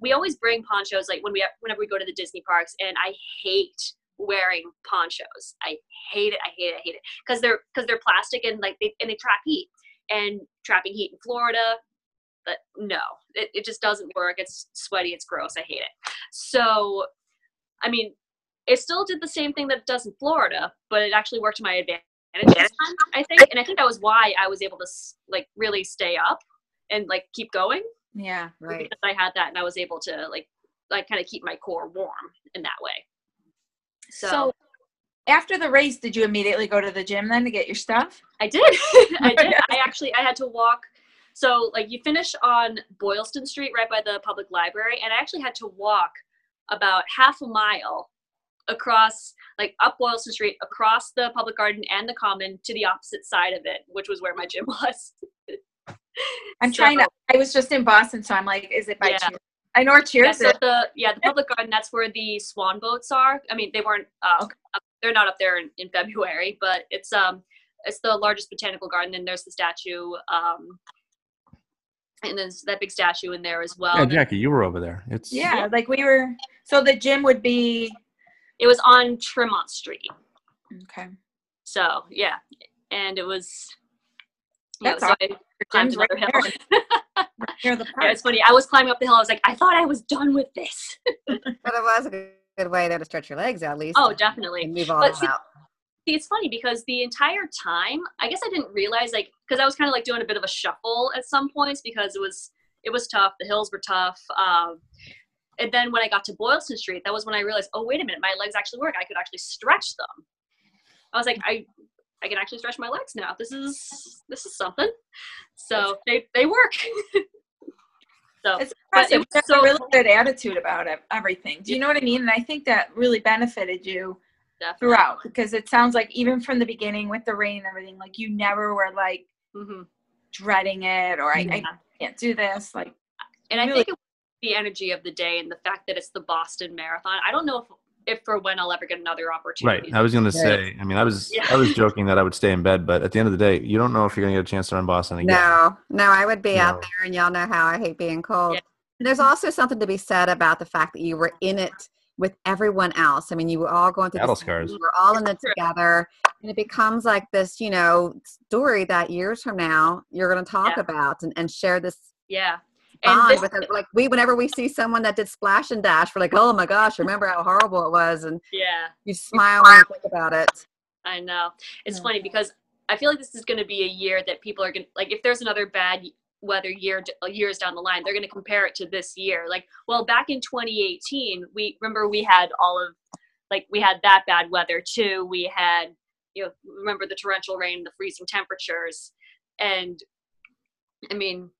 we always bring ponchos like whenever we go to the Disney parks, and I hate wearing ponchos. I hate it because they're plastic and like they trap heat. and trapping heat in Florida. But no, it just doesn't work. It's sweaty. It's gross. I hate it. So, I mean, it still did the same thing that it does in Florida, but it actually worked to my advantage this time, I think. And I think that was why I was able to like really stay up and like keep going. Yeah. Right. Because I had that and I was able to like kind of keep my core warm in that way. So after the race, did you immediately go to the gym then to get your stuff? I did. I had to walk. So like you finish on Boylston Street right by the public library, and I actually had to walk about half a mile across, like up Boylston Street, across the public garden and the common to the opposite side of it, which was where my gym was. I was just in Boston, so I'm like, is it by Cheers? I know where Cheers is. The public garden, that's where the swan boats are. I mean, they weren't, they're not up there in February, but it's the largest botanical garden, and there's the statue, and there's that big statue in there as well. Yeah, Jackie, you were over there. So the gym would be? It was on Tremont Street. Okay. So, yeah, and it was... That's awesome. So I climbed another hill. Near the park. Yeah, it's funny. I was climbing up the hill. I was like, I thought I was done with this. But it was a good way there to stretch your legs, at least. Oh, definitely. And move all out. See, it's funny because the entire time, I guess I didn't realize, like, because I was kind of like doing a bit of a shuffle at some points because it was tough. The hills were tough. And then when I got to Boylston Street, that was when I realized, oh, wait a minute, my legs actually work. I could actually stretch them. I was like, I can actually stretch my legs now. This is something. So they work. So it's impressive. That's a really good attitude about everything. Do you know what I mean? And I think that really benefited you throughout, because it sounds like even from the beginning with the rain and everything, like you never were like dreading it or I can't do this. Like, and I think it was the energy of the day and the fact that it's the Boston Marathon. I don't know if or when I'll ever get another opportunity. Right. I was going to say, I mean, I was joking that I would stay in bed, but at the end of the day, you don't know if you're going to get a chance to run Boston again. No, I would be out there, and y'all know how I hate being cold. Yeah. There's also something to be said about the fact that you were in it with everyone else. I mean, you were all going through battle scars. You were all in it together, and it becomes like this, you know, story that years from now, you're going to talk about and share this. Yeah. And whenever we see someone that did Splash and Dash, we're like, oh my gosh, remember how horrible it was? And you smile when you think about it. I know. It's funny because I feel like this is going to be a year that people are going to, like, if there's another bad weather years down the line, they're going to compare it to this year. Like, well, back in 2018, we had all of, like, we had that bad weather too. We had, remember the torrential rain, the freezing temperatures. And I mean,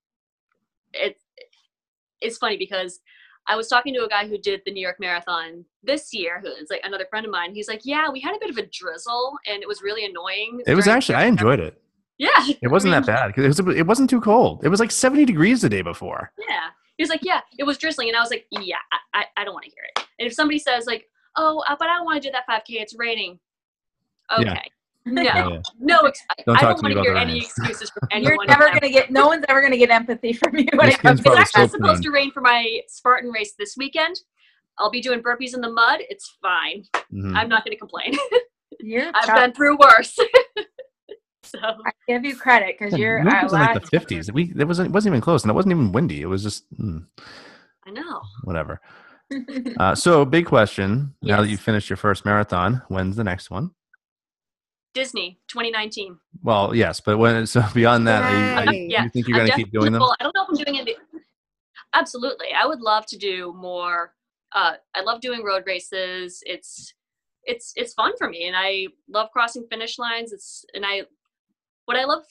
it's funny because I was talking to a guy who did the New York Marathon this year, who's like another friend of mine. He's like, yeah, we had a bit of a drizzle and it was really annoying. It was actually, I enjoyed it. Yeah. It wasn't that bad because it wasn't too cold. It was like 70 degrees the day before. Yeah. He was like, yeah, it was drizzling. And I was like, yeah, I don't want to hear it. And if somebody says like, oh, but I don't want to do that 5K, it's raining. Okay. Yeah. No. I don't want to hear any excuses from anyone. No one's ever going to get empathy from you. It's actually supposed to rain for my Spartan race this weekend. I'll be doing burpees in the mud. It's fine. Mm-hmm. I'm not going to complain. I've been through worse. So I give you credit because you're. It was in like the 50s. It wasn't even close, and it wasn't even windy. It was just. I know. Whatever. So big question. Yes. Now that you finished your first marathon, when's the next one? Disney 2019. Well, yes, but beyond that, you think you're going to keep doing them? I don't know if I'm doing it. Absolutely, I would love to do more. I love doing road races. It's fun for me, and I love crossing finish lines. What I love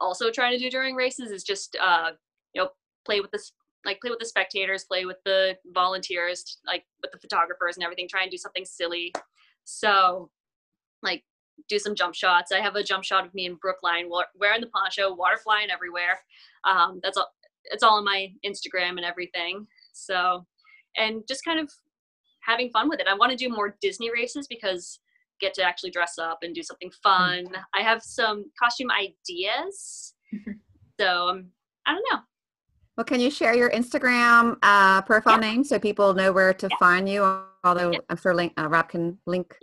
also trying to do during races is just play with the spectators, play with the volunteers, like with the photographers and everything. Try and do something silly. So, like. Do some jump shots. I have a jump shot of me in Brookline wearing the poncho, water flying everywhere. That's all. It's all on my Instagram and everything. So, and just kind of having fun with it. I want to do more Disney races because I get to actually dress up and do something fun. I have some costume ideas. So I don't know. Well, can you share your Instagram profile name so people know where to find you? Although I'm sure Rob can link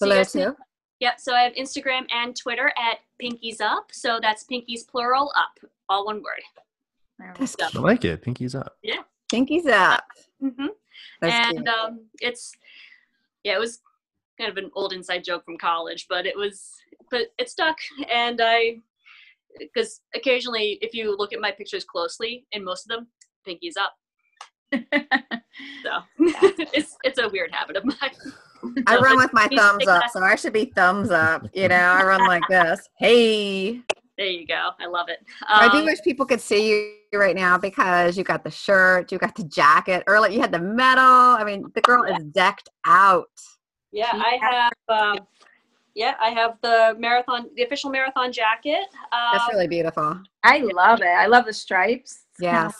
below too. Yep, so I have Instagram and Twitter at Pinkies Up. So that's Pinkies plural up, all one word. I like it, Pinkies Up. Yeah. Pinkies Up. Mm-hmm. And it was kind of an old inside joke from college, but it stuck. And because occasionally if you look at my pictures closely, in most of them, Pinkies Up. So it's a weird habit of mine. I run with my thumbs up, so I should be thumbs up. You know, I run like this. Hey. There you go. I love it. I do wish people could see you right now because you got the shirt, you got the jacket. Earlier, you had the medal. I mean, the girl is decked out. Yeah, I have the official marathon jacket. That's really beautiful. I love it. I love the stripes. Yes.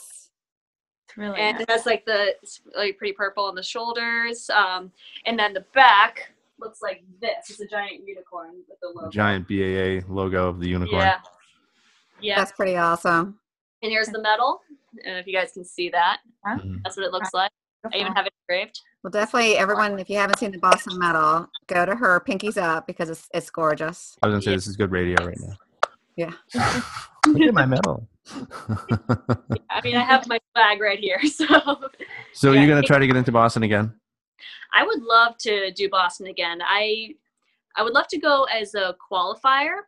Really and nice. It has it's pretty purple on the shoulders, and then the back looks like this. It's a giant unicorn with the logo. Giant BAA logo of the unicorn. Yeah, yeah, that's pretty awesome. And here's the medal. I don't know if you guys can see that. Mm-hmm. That's what it looks like. Beautiful. I even have it engraved. Well, definitely, everyone, if you haven't seen the Boston medal, go to her Pinkies Up because it's gorgeous. I was gonna say this is good radio right now. Yeah. Look at my medal. I mean, I have my flag right here. So yeah. Are you going to try to get into Boston again? I would love to do Boston again. I would love to go as a qualifier.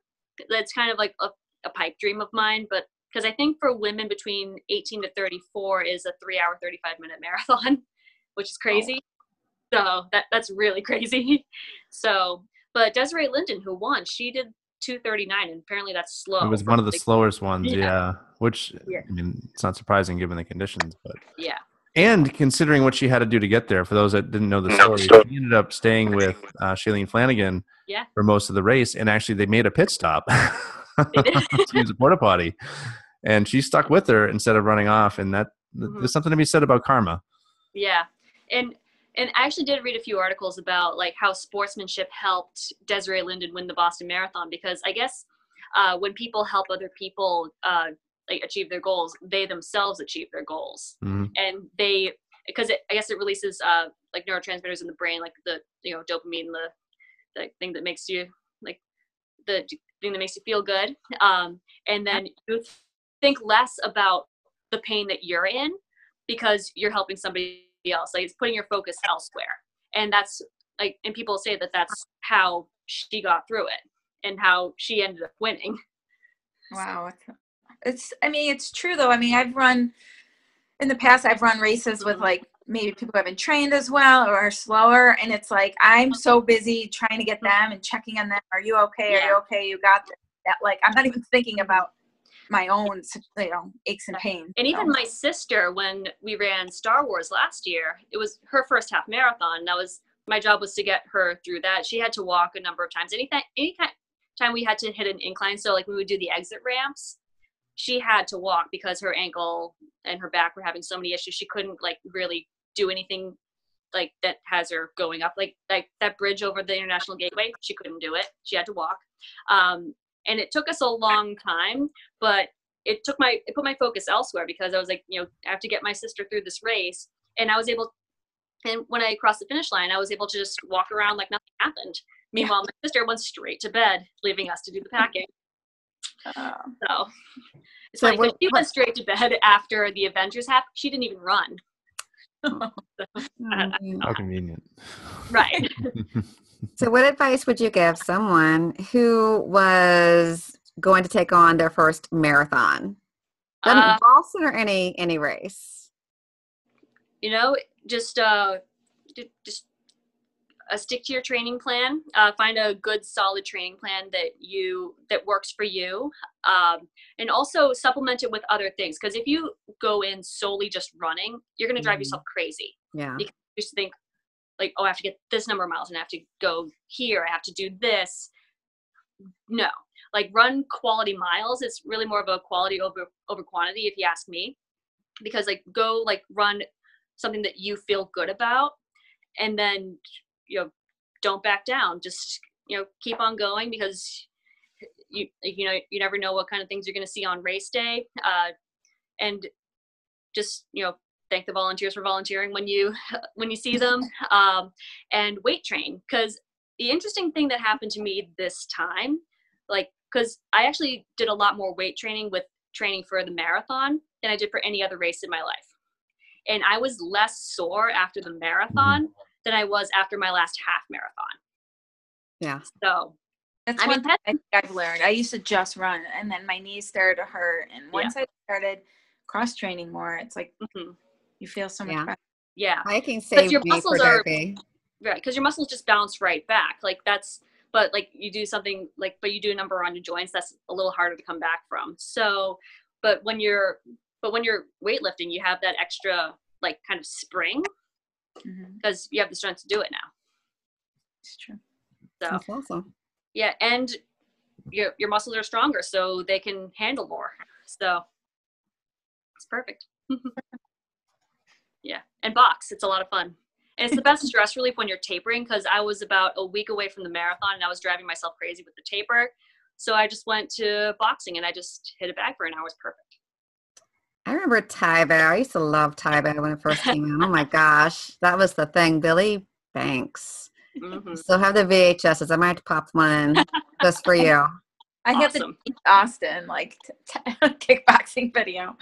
That's kind of like a pipe dream of mine, but because I think for women between 18 to 34 is a 3-hour, 35-minute marathon, which is crazy. Oh. So that's really crazy. So, but Desiree Linden, who won, she did 2:39, and apparently that's slow. It was one of the slowest ones, yeah. Which, yeah. I mean, it's not surprising given the conditions, but yeah. And considering what she had to do to get there, for those that didn't know the story, she ended up staying with Shailene Flanagan for most of the race, and actually they made a pit stop. She was a porta potty, and she stuck with her instead of running off, and that there's something to be said about karma. Yeah, And I actually did read a few articles about like how sportsmanship helped Desiree Linden win the Boston Marathon, because I guess when people help other people achieve their goals, they themselves achieve their goals. Mm-hmm. And because it releases like neurotransmitters in the brain, like the, you know, dopamine, the thing that makes you feel good. And then you think less about the pain that you're in because you're helping somebody else, like it's putting your focus elsewhere, and that's like, and people say that's how she got through it and how she ended up winning. Wow, it's true though. I mean, I've run races with like maybe people who haven't trained as well or are slower, and it's like I'm so busy trying to get them and checking on them. Are you okay? Yeah. Are you okay? You got this. That. Like I'm not even thinking about my own, you know, aches and pains. And even my sister, when we ran Star Wars last year, it was her first half marathon. That was my job, was to get her through that. She had to walk a number of times. Any time we had to hit an incline, so like we would do the exit ramps, she had to walk because her ankle and her back were having so many issues. She couldn't like really do anything like that has her going up, like that bridge over the International Gateway. She couldn't do it. She had to walk. And it took us a long time, but it put my focus elsewhere because I was like, you know, I have to get my sister through this race. And I was able, and when I crossed the finish line, I was able to just walk around like nothing happened. Meanwhile, my sister went straight to bed, leaving us to do the packing. So she went straight to bed after the Avengers happened. She didn't even run. How convenient. Right. So what advice would you give someone who was going to take on their first marathon? Boston or any race? You know, just stick to your training plan. Find a good, solid training plan that works for you. And also supplement it with other things. Because if you go in solely just running, you're going to drive yourself crazy. Yeah. Because you just think, like, oh, I have to get this number of miles and I have to go here. I have to do this. No, like run quality miles. It's really more of a quality over quantity, if you ask me, because like go like run something that you feel good about, and then, you know, don't back down. Just, you know, keep on going because you know, you never know what kind of things you're going to see on race day. And just, you know, thank the volunteers for volunteering when you see them, and weight train. Cause the interesting thing that happened to me this time, like, because I actually did a lot more weight training with training for the marathon than I did for any other race in my life. And I was less sore after the marathon than I was after my last half marathon. Yeah. So that's one thing I've learned. I used to just run, and then my knees started to hurt. And once I started cross training more, it's like you feel so much better. Yeah. I can say your muscles are right, because your muscles just bounce right back. Like that's, but like you do something like, but you do a number on your joints, that's a little harder to come back from. So, but when you're weightlifting, you have that extra like kind of spring because you have the strength to do it now. It's true. So that's awesome. Yeah. And your muscles are stronger, so they can handle more. So it's perfect. Yeah. And box. It's a lot of fun. And it's the best stress relief when you're tapering, because I was about a week away from the marathon and I was driving myself crazy with the taper. So I just went to boxing and I just hit it back for an hour. It was perfect. I remember Tybo. I used to love Tybo when it first came out. Oh my gosh. That was the thing. Billy Banks. Mm-hmm. Still have the VHSs. I might have to pop one in just for you. I got the Austin like kickboxing video.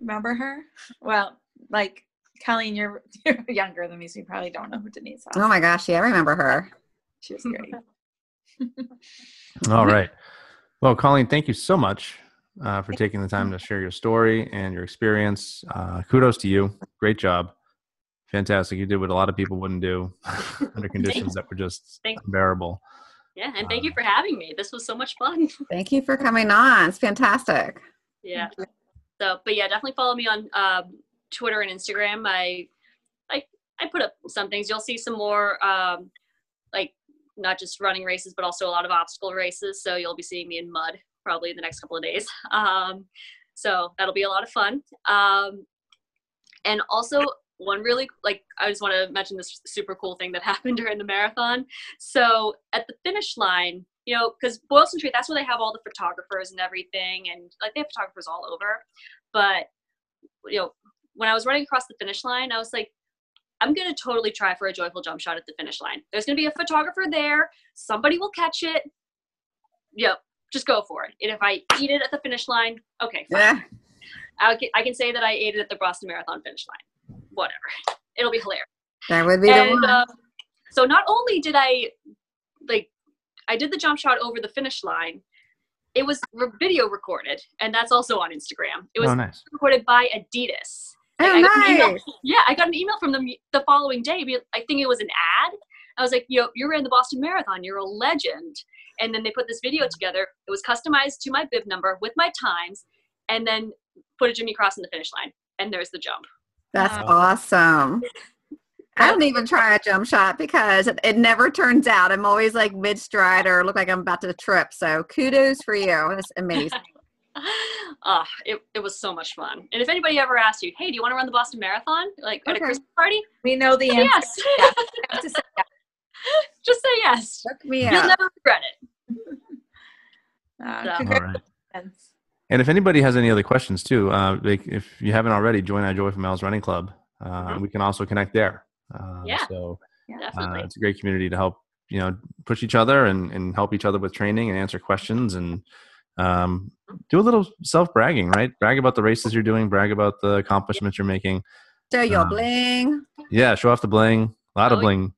Remember her? Well, like Colleen, you're younger than me, so you probably don't know who Denise is. Oh my gosh, yeah, I remember her. She was great. All right. Well, Colleen, thank you so much for taking the time to share your story and your experience. Kudos to you. Great job. Fantastic. You did what a lot of people wouldn't do under conditions that were just unbearable. Yeah, and thank you for having me. This was so much fun. Thank you for coming on. It's fantastic. Yeah. So, but yeah, definitely follow me on Twitter and Instagram. I put up some things. You'll see some more, like not just running races, but also a lot of obstacle races. So you'll be seeing me in mud probably in the next couple of days. So that'll be a lot of fun. And also one really, like, I just want to mention this super cool thing that happened during the marathon. So at the finish line, you know, because Boylston Street, that's where they have all the photographers and everything. And like they have photographers all over, but you know, when I was running across the finish line, I was like, I'm going to totally try for a joyful jump shot at the finish line. There's going to be a photographer there. Somebody will catch it. Yep. Just go for it. And if I eat it at the finish line, okay, fine. Yeah. I can say that I ate it at the Boston Marathon finish line. Whatever. It'll be hilarious. That would be the one. So not only did I did the jump shot over the finish line, it was video recorded, and that's also on Instagram. It was recorded by Adidas. Oh, nice. Yeah, I got an email from them the following day. I think it was an ad. I was like, yo, you ran the Boston Marathon. You're a legend. And then they put this video together. It was customized to my bib number with my times, and then footage of me crossing the finish line. And there's the jump. That's awesome. I don't even try a jump shot because it never turns out. I'm always like mid-stride or look like I'm about to trip. So kudos for you. It's amazing. It was so much fun. And if anybody ever asks you, hey, do you want to run the Boston Marathon? Like at a Christmas party? We know the answer. Yes. Yeah. Have to say yes. Just say yes. Look me up. You'll never regret it. Congratulations. All right. And if anybody has any other questions too, like if you haven't already, join our Joyful Miles Running Club. We can also connect there. Definitely. It's a great community to help, you know, push each other and help each other with training and answer questions and do a little self-bragging, right? Brag about the races you're doing, brag about the accomplishments you're making. Show your bling. Yeah, show off the bling. A lot of bling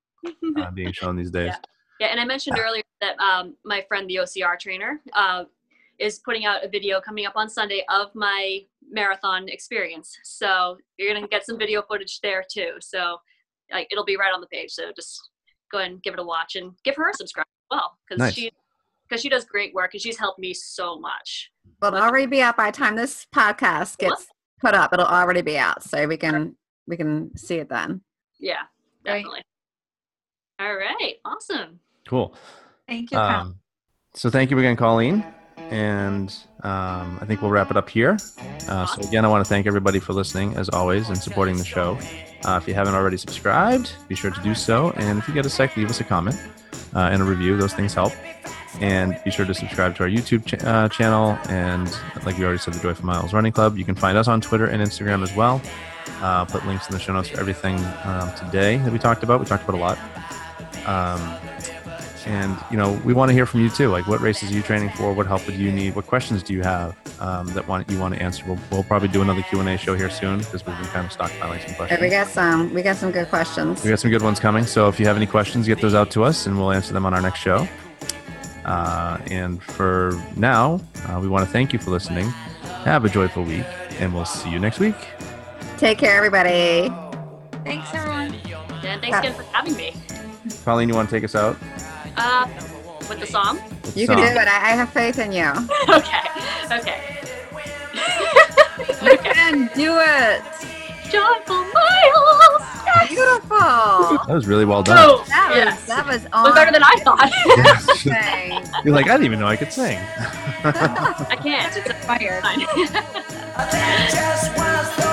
being shown these days. Yeah, and I mentioned earlier that my friend, the OCR trainer, is putting out a video coming up on Sunday of my marathon experience. So you're going to get some video footage there too. So it'll be right on the page. So just go ahead and give it a watch and give her a subscribe as well, because she does great work and she's helped me so much. Well, it'll already be out by the time this podcast gets put up. It'll already be out, so we can see it then. Yeah, definitely. All right, awesome. Cool. Thank you. So thank you again, Colleen, and I think we'll wrap it up here. So again, I want to thank everybody for listening as always and supporting the show. If you haven't already subscribed, be sure to do so. And if you get a sec, leave us a comment and a review. Those things help. And be sure to subscribe to our YouTube channel. And like we already said, the Joyful Miles Running Club. You can find us on Twitter and Instagram as well. I'll put links in the show notes for everything today that we talked about. We talked about a lot. And, you know, we want to hear from you too. Like, what races are you training for? What help would you need? What questions do you have that you want to answer? We'll probably do another Q&A show here soon because we've been kind of stockpiling some questions. We got some good questions. We got some good ones coming. So if you have any questions, get those out to us and we'll answer them on our next show. And for now, we want to thank you for listening. Have a joyful week, and we'll see you next week. Take care, everybody. Thanks, everyone. And thanks again for having me. Colleen, you want to take us out? With the song? You can do it. I have faith in you. Okay. You can do it. Joyful Miles. Yes. Beautiful. That was really well done. Oh, that was on. Better than I thought. Yes. You're like, I didn't even know I could sing. I can't. It's a fire. I just was